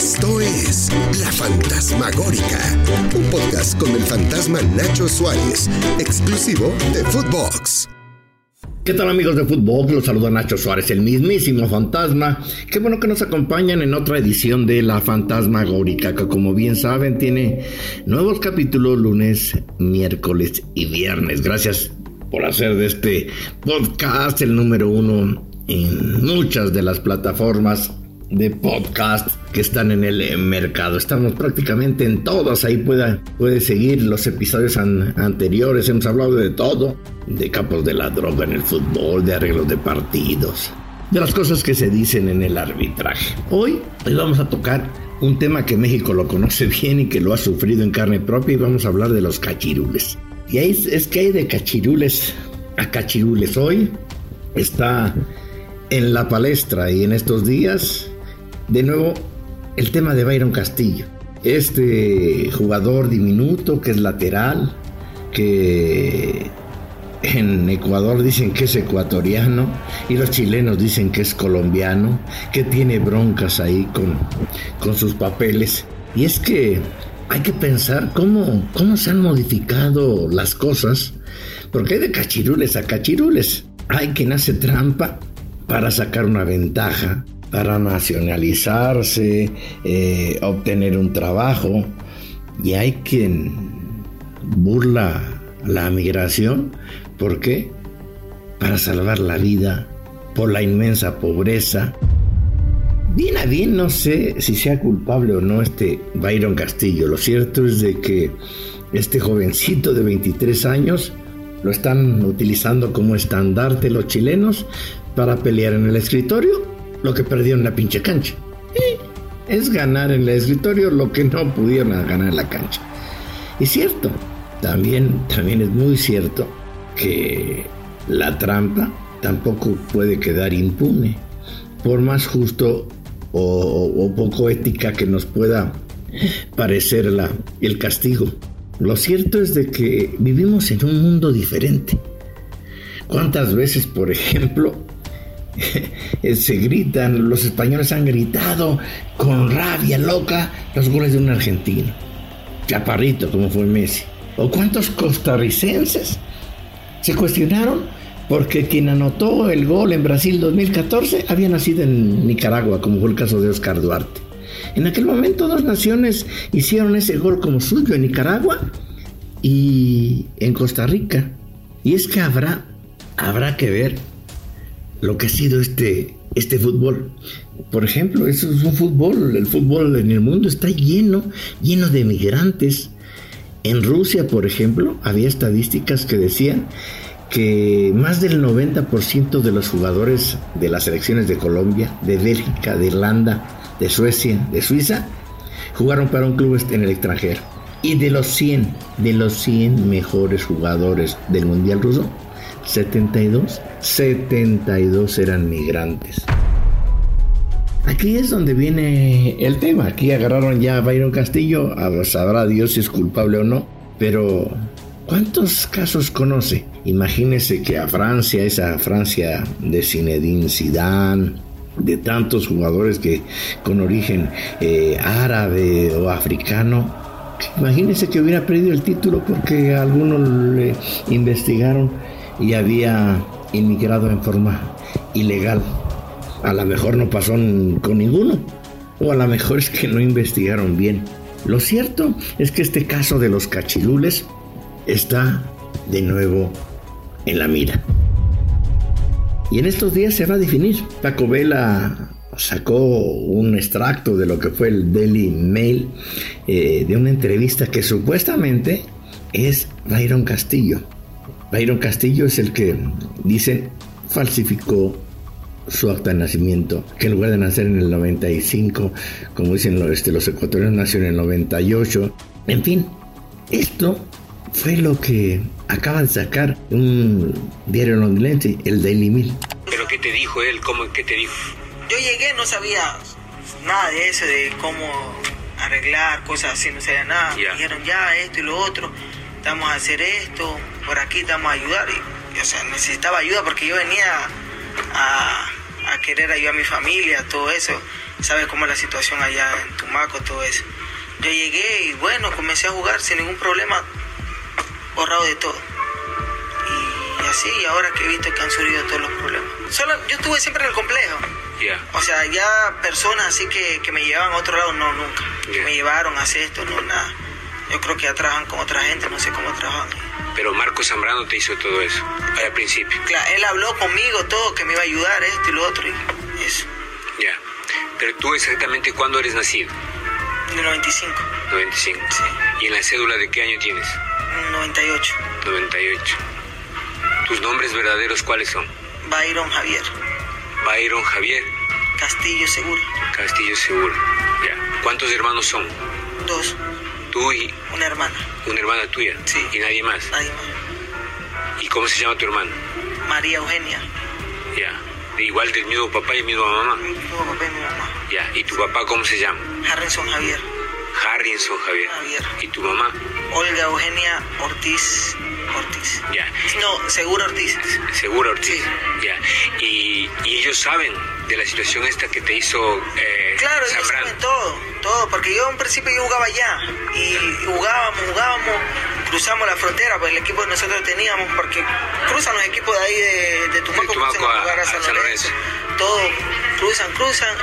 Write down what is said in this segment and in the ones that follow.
Esto es La Fantasmagórica, un podcast con el fantasma Nacho Suárez, exclusivo de Futvox. ¿Qué tal, amigos de Futvox? Los saluda Nacho Suárez, el mismísimo fantasma. Qué bueno que nos acompañan en otra edición de La Fantasmagórica, que como bien saben tiene nuevos capítulos lunes, miércoles y viernes. Gracias por hacer de este podcast el número uno en muchas de las plataformas de podcast que están en el mercado. Estamos prácticamente en todas. Ahí puede seguir los episodios anteriores. Hemos hablado de todo, de capos de la droga en el fútbol, de arreglos de partidos, de las cosas que se dicen en el arbitraje. Hoy vamos a tocar un tema que México lo conoce bien y que lo ha sufrido en carne propia, y vamos a hablar de los cachirules. Y ahí es que hay de cachirules a cachirules. Hoy está en la palestra y en estos días de nuevo el tema de Byron Castillo, este jugador diminuto que es lateral, que en Ecuador dicen que es ecuatoriano y los chilenos dicen que es colombiano, que tiene broncas ahí con sus papeles. Y es que hay que pensar cómo se han modificado las cosas, porque hay de cachirules a cachirules. Hay quien hace trampa para sacar una ventaja, para nacionalizarse, obtener un trabajo. Y hay quien burla la migración. ¿Por qué? Para salvar la vida por la inmensa pobreza. Bien a bien, no sé si sea culpable o no este Byron Castillo. Lo cierto es de que este jovencito de 23 años lo están utilizando como estandarte los chilenos para pelear en el escritorio lo que perdió en la pinche cancha. Y es ganar en el escritorio lo que no pudieron ganar en la cancha. Y cierto, también es muy cierto que la trampa tampoco puede quedar impune. Por más justo o poco ética que nos pueda parecer el castigo, lo cierto es de que vivimos en un mundo diferente. ¿Cuántas veces, por ejemplo, se gritan, los españoles han gritado con rabia loca los goles de un argentino chaparrito como fue Messi? ¿O cuántos costarricenses se cuestionaron porque quien anotó el gol en Brasil 2014 había nacido en Nicaragua, como fue el caso de Oscar Duarte? En aquel momento dos naciones hicieron ese gol como suyo, en Nicaragua y en Costa Rica. Y es que habrá que ver lo que ha sido este fútbol. Por ejemplo, eso es un fútbol. El fútbol en el mundo está lleno de migrantes. En Rusia, por ejemplo, había estadísticas que decían que más del 90% de los jugadores de las selecciones de Colombia, de Bélgica, de Irlanda, de Suecia, de Suiza, jugaron para un club en el extranjero. Y de los 100 mejores jugadores del Mundial ruso, 72 eran migrantes. Aquí es donde viene el tema. Aquí agarraron ya a Byron Castillo. Sabrá Dios si es culpable o no, pero ¿cuántos casos conoce? Imagínese que a Francia, esa Francia de Zinedine Zidane, de tantos jugadores que con origen árabe o africano, imagínese que hubiera perdido el título porque a algunos le investigaron y había inmigrado en forma ilegal. A lo mejor no pasó con ninguno, o a lo mejor es que no investigaron bien. Lo cierto es que este caso de los cachirules está de nuevo en la mira. Y en estos días se va a definir. Paco Vela sacó un extracto de lo que fue el Daily Mail, de una entrevista que supuestamente es Byron Castillo. Byron Castillo es el que, dicen, falsificó su acta de nacimiento, que en lugar de nacer en el 95, como dicen los ecuatorianos, nació en el 98. En fin, esto fue lo que acaba de sacar un diario londinense, el Daily Mail. ¿Pero qué te dijo él? ¿Cómo? ¿Qué te dijo? Yo llegué, no sabía nada de eso, de cómo arreglar cosas así, no sabía nada. Yeah. Dijeron ya esto y lo otro, estamos a hacer esto, por aquí estamos a ayudar. Y, o sea, necesitaba ayuda porque yo venía a querer ayudar a mi familia, todo eso. sabes cómo es la situación allá en Tumaco, todo eso. Yo llegué y bueno, comencé a jugar sin ningún problema, borrado de todo. Y así, ahora que he visto que han surgido todos los problemas. Solo, yo estuve siempre en el complejo. Yeah. O sea, ya personas así que me llevaban a otro lado, no, nunca. Yeah. Me llevaron a hacer esto, no, nada. Yo creo que ya trabajan con otra gente, no sé cómo trabajan. Pero Marco Zambrano te hizo todo eso, al principio. Claro, él habló conmigo todo, que me iba a ayudar, esto y lo otro, y eso. Ya. Yeah. Pero tú exactamente, ¿cuándo eres nacido? En el 95. 95. Sí. ¿Y en la cédula de qué año tienes? 98. 98. ¿Tus nombres verdaderos cuáles son? Byron Javier. Byron Javier. Castillo Segura. Castillo Segura. Ya. ¿Cuántos hermanos son? Dos. ¿Tú y...? Una hermana. ¿Una hermana tuya? Sí. ¿Y nadie más? Nadie más. ¿Y cómo se llama tu hermana? María Eugenia. Ya. Igual del mismo papá y misma mamá. Mi mismo papá y mi mamá. Ya. ¿Y tu papá cómo se llama? Harrison Javier. Harrison Javier. Javier. ¿Y tu mamá? Olga Eugenia Ortiz Ortiz. Ya. No, Segura Ortiz. Segura Ortiz. Sí. Ya. ¿Y ellos saben de la situación esta que te hizo Claro, ellos saben todo, porque yo en principio yo jugaba allá y jugábamos, cruzamos la frontera, pues el equipo que nosotros teníamos, porque cruzan los equipos de ahí de Tumaco, cruzan a jugar a San Lorenzo. Todos cruzan,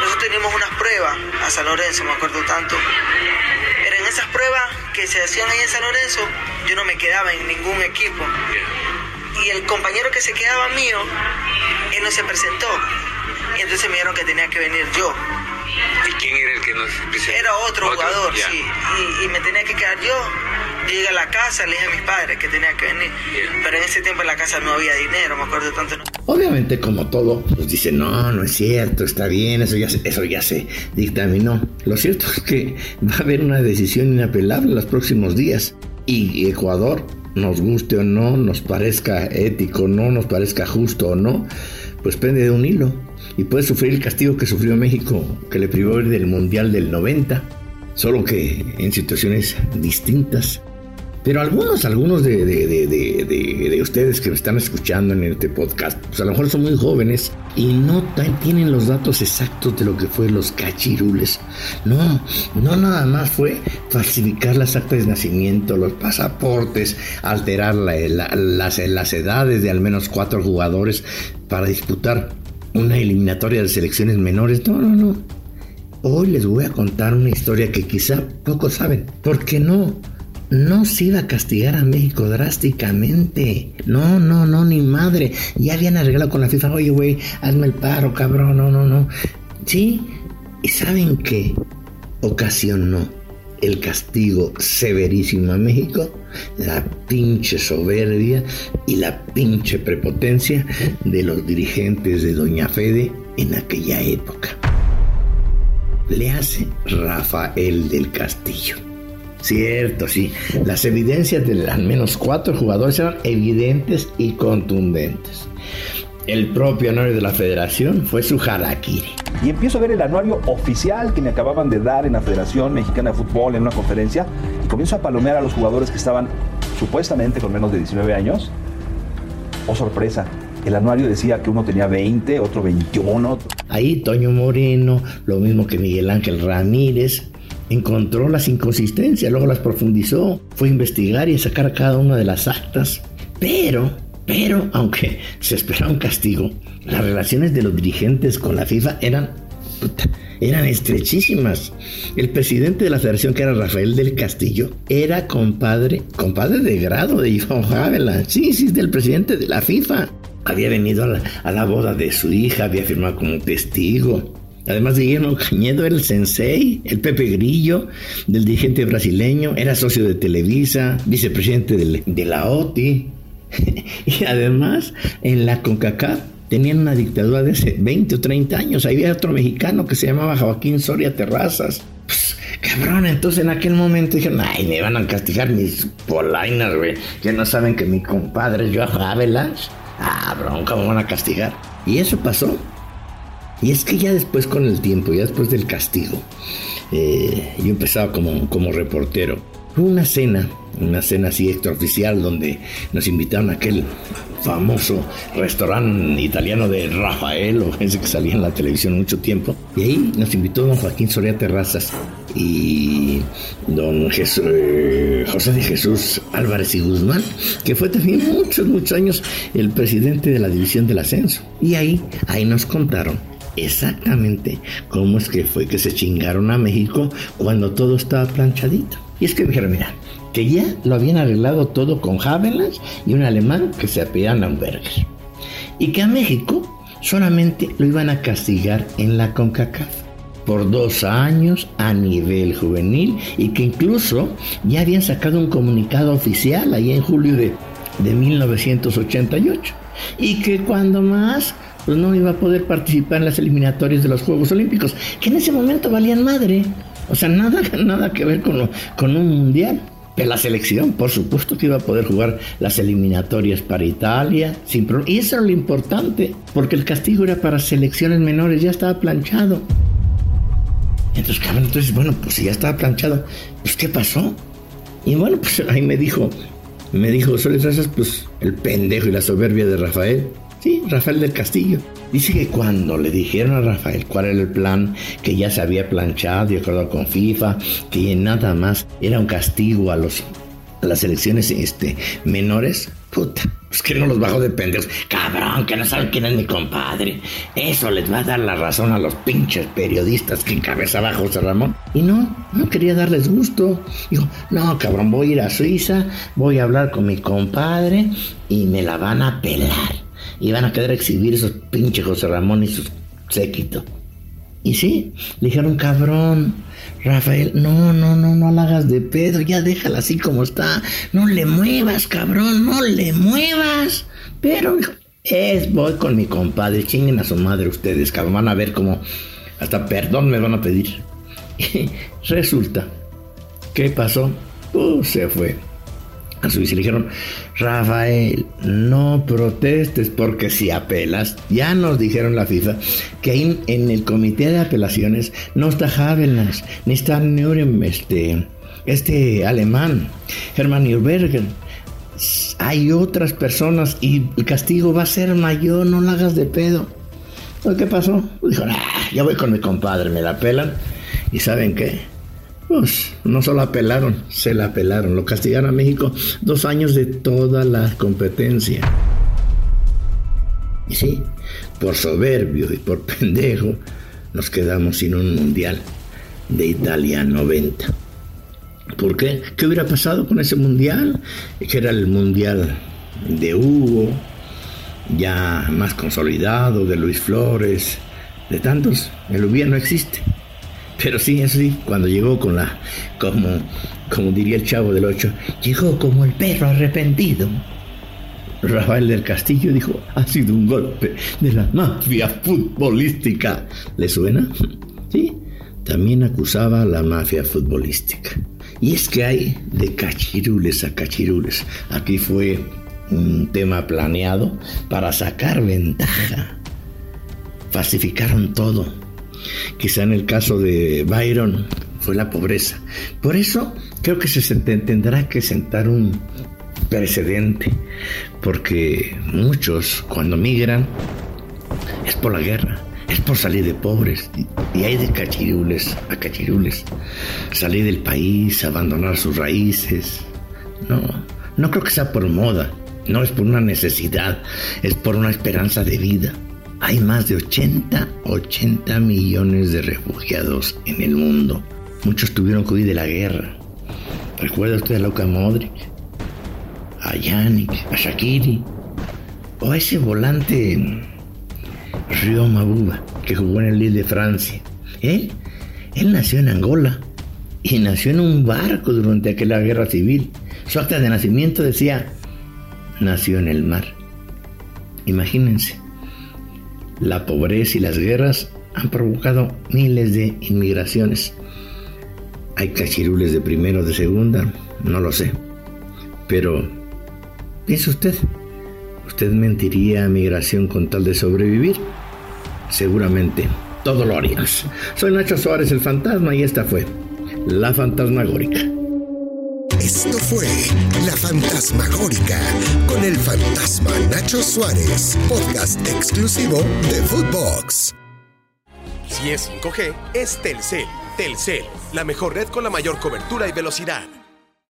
nosotros teníamos unas pruebas a San Lorenzo, me acuerdo tanto. Pero en esas pruebas que se hacían ahí en San Lorenzo, yo no me quedaba en ningún equipo. Y el compañero que se quedaba mío, él no se presentó. Y entonces me dijeron que tenía que venir yo. ¿Y quién era el que nos presentó? Era otro jugador, yeah. Sí. Y me tenía que quedar yo. Llegué a la casa, le dije a mis padres que tenía que venir. Yeah. Pero en ese tiempo en la casa no había dinero, me acuerdo tanto. Obviamente, como todo, pues dicen, no es cierto, está bien, eso ya se dictaminó. Lo cierto es que va a haber una decisión inapelable en los próximos días. Y Ecuador, nos guste o no, nos parezca ético o no, nos parezca justo o no, pues pende de un hilo. Y puede sufrir el castigo que sufrió México, que le privó del Mundial del 90, solo que en situaciones distintas. Pero algunos de ustedes que me están escuchando en este podcast, pues a lo mejor son muy jóvenes y no tienen los datos exactos de lo que fue los cachirules. No nada más fue falsificar las actas de nacimiento, los pasaportes, alterar las edades de al menos 4 jugadores para disputar una eliminatoria de selecciones menores. No. Hoy les voy a contar una historia que quizá pocos saben, porque no se iba a castigar a México drásticamente. No, ni madre. Ya habían arreglado con la FIFA. Oye, güey, hazme el paro, cabrón. No. Sí, ¿y saben qué ocasionó el castigo severísimo a México? La pinche soberbia y la pinche prepotencia de los dirigentes de Doña Fede en aquella época. Le hace Rafael del Castillo. Cierto, sí. Las evidencias de al menos 4 jugadores eran evidentes y contundentes. El propio anuario de la federación fue su harakiri. Y empiezo a ver el anuario oficial que me acababan de dar en la Federación Mexicana de Fútbol en una conferencia y comienzo a palomear a los jugadores que estaban supuestamente con menos de 19 años. ¡Oh, sorpresa! El anuario decía que uno tenía 20, otro 21. Ahí Toño Moreno, lo mismo que Miguel Ángel Ramírez, encontró las inconsistencias, luego las profundizó, fue a investigar y a sacar cada una de las actas. Pero, aunque se esperaba un castigo, las relaciones de los dirigentes con la FIFA eran estrechísimas. El presidente de la federación, que era Rafael del Castillo, era compadre de grado de João Havelange, sí, del presidente de la FIFA. Había venido a la boda de su hija, había firmado como testigo. Además, Guillermo Cañedo era el sensei, el Pepe Grillo, del dirigente brasileño, era socio de Televisa, vicepresidente de la OTI. Y además, en la CONCACAF tenían una dictadura de hace 20 o 30 años. Ahí había otro mexicano que se llamaba Joaquín Soria Terrazas. Pues, cabrón, entonces en aquel momento dijeron, ay, me van a castigar mis polainas, güey. Ya no saben que mi compadre es João Havelange. Ah, bronca, me van a castigar. Y eso pasó. Y es que ya después, con el tiempo, ya después del castigo, yo empezaba como reportero. Una cena así extraoficial donde nos invitaron a aquel famoso restaurante italiano de Rafael, o ese que salía en la televisión mucho tiempo. Y ahí nos invitó don Joaquín Soria Terrazas y don José de Jesús Álvarez y Guzmán, que fue también muchos años el presidente de la División del Ascenso. Y ahí nos contaron exactamente cómo es que fue que se chingaron a México cuando todo estaba planchadito. Y es que dijeron, mira, que ya lo habían arreglado todo con Havelange y un alemán que se apellidaba Amberg. Y que a México solamente lo iban a castigar en la CONCACAF por 2 años a nivel juvenil, y que incluso ya habían sacado un comunicado oficial ahí en julio de 1988. Y que cuando más, pues no iba a poder participar en las eliminatorias de los Juegos Olímpicos, que en ese momento valían madre. O sea, nada que ver con un mundial. Pero la selección, por supuesto, que iba a poder jugar las eliminatorias para Italia sin problema. Y eso era lo importante, porque el castigo era para selecciones menores, ya estaba planchado. Entonces, bueno, pues si ya estaba planchado, pues ¿qué pasó? Y bueno, pues ahí me dijo, Soria Terrazas, pues el pendejo y la soberbia de Rafael. Sí, Rafael del Castillo. Dice que cuando le dijeron a Rafael cuál era el plan, que ya se había planchado de acuerdo con FIFA, que nada más era un castigo a las selecciones menores, puta, pues que no los bajó de pendejos. Cabrón, que no saben quién es mi compadre. Eso les va a dar la razón a los pinches periodistas que encabezaba a José Ramón. Y no quería darles gusto. Dijo, no, cabrón, voy a ir a Suiza, voy a hablar con mi compadre y me la van a pelar. Y van a querer exhibir esos pinches José Ramón y su séquito. Y sí, le dijeron, cabrón, Rafael, no la hagas de pedo, ya déjala así como está. No le muevas, cabrón, no le muevas. Pero voy con mi compadre, chinguen a su madre ustedes, cabrón, van a ver cómo hasta perdón me van a pedir. Y resulta, ¿qué pasó? Se fue a Suiza. Le dijeron, Rafael, no protestes, porque si apelas, ya nos dijeron la FIFA que en el comité de apelaciones no está Havelange, ni está Neuberger, este alemán, Hermann Neuberger. Hay otras personas y el castigo va a ser mayor, no la hagas de pedo. ¿Qué pasó? Dijo, ya voy con mi compadre, me la apelan. ¿Y saben qué? Pues no solo apelaron, se la apelaron. Lo castigaron a México 2 años de toda la competencia. Y sí, por soberbio y por pendejo, nos quedamos sin un mundial de Italia 90. ¿Por qué? ¿Qué hubiera pasado con ese mundial? Que era el mundial de Hugo, ya más consolidado, de Luis Flores, de tantos. El hubiera no existe. Pero sí, eso sí, cuando llegó como diría el Chavo del 8, llegó como el perro arrepentido. Rafael del Castillo dijo, ha sido un golpe de la mafia futbolística. ¿Le suena? Sí, también acusaba a la mafia futbolística. Y es que hay de cachirules a cachirules. Aquí fue un tema planeado para sacar ventaja. Falsificaron todo. Quizá en el caso de Byron fue la pobreza. Por eso creo que se tendrá que sentar un precedente, porque muchos cuando migran es por la guerra, es por salir de pobres, y hay de cachirules a cachirules. Salir del país, abandonar sus raíces. No creo que sea por moda, no es por una necesidad, es por una esperanza de vida. Hay más de 80 millones de refugiados en el mundo. Muchos tuvieron que huir de la guerra. ¿Recuerda usted a Luka Modric? A Yannick, a Shaqiri. O a ese volante Río Mavuba, que jugó en el Lille de Francia. Él nació en Angola y nació en un barco durante aquella guerra civil. Su acta de nacimiento decía, nació en el mar. Imagínense. La pobreza y las guerras han provocado miles de inmigraciones. Hay cachirules de primero, de segunda, no lo sé. Pero, piensa usted mentiría a migración con tal de sobrevivir. Seguramente, todo lo harías. Soy Nacho Suárez, el fantasma, y esta fue La Fantasmagórica. Esto fue La Fantasmagórica con el fantasma Nacho Suárez, podcast exclusivo de Futvox. Si es 5G, es Telcel. Telcel, la mejor red con la mayor cobertura y velocidad.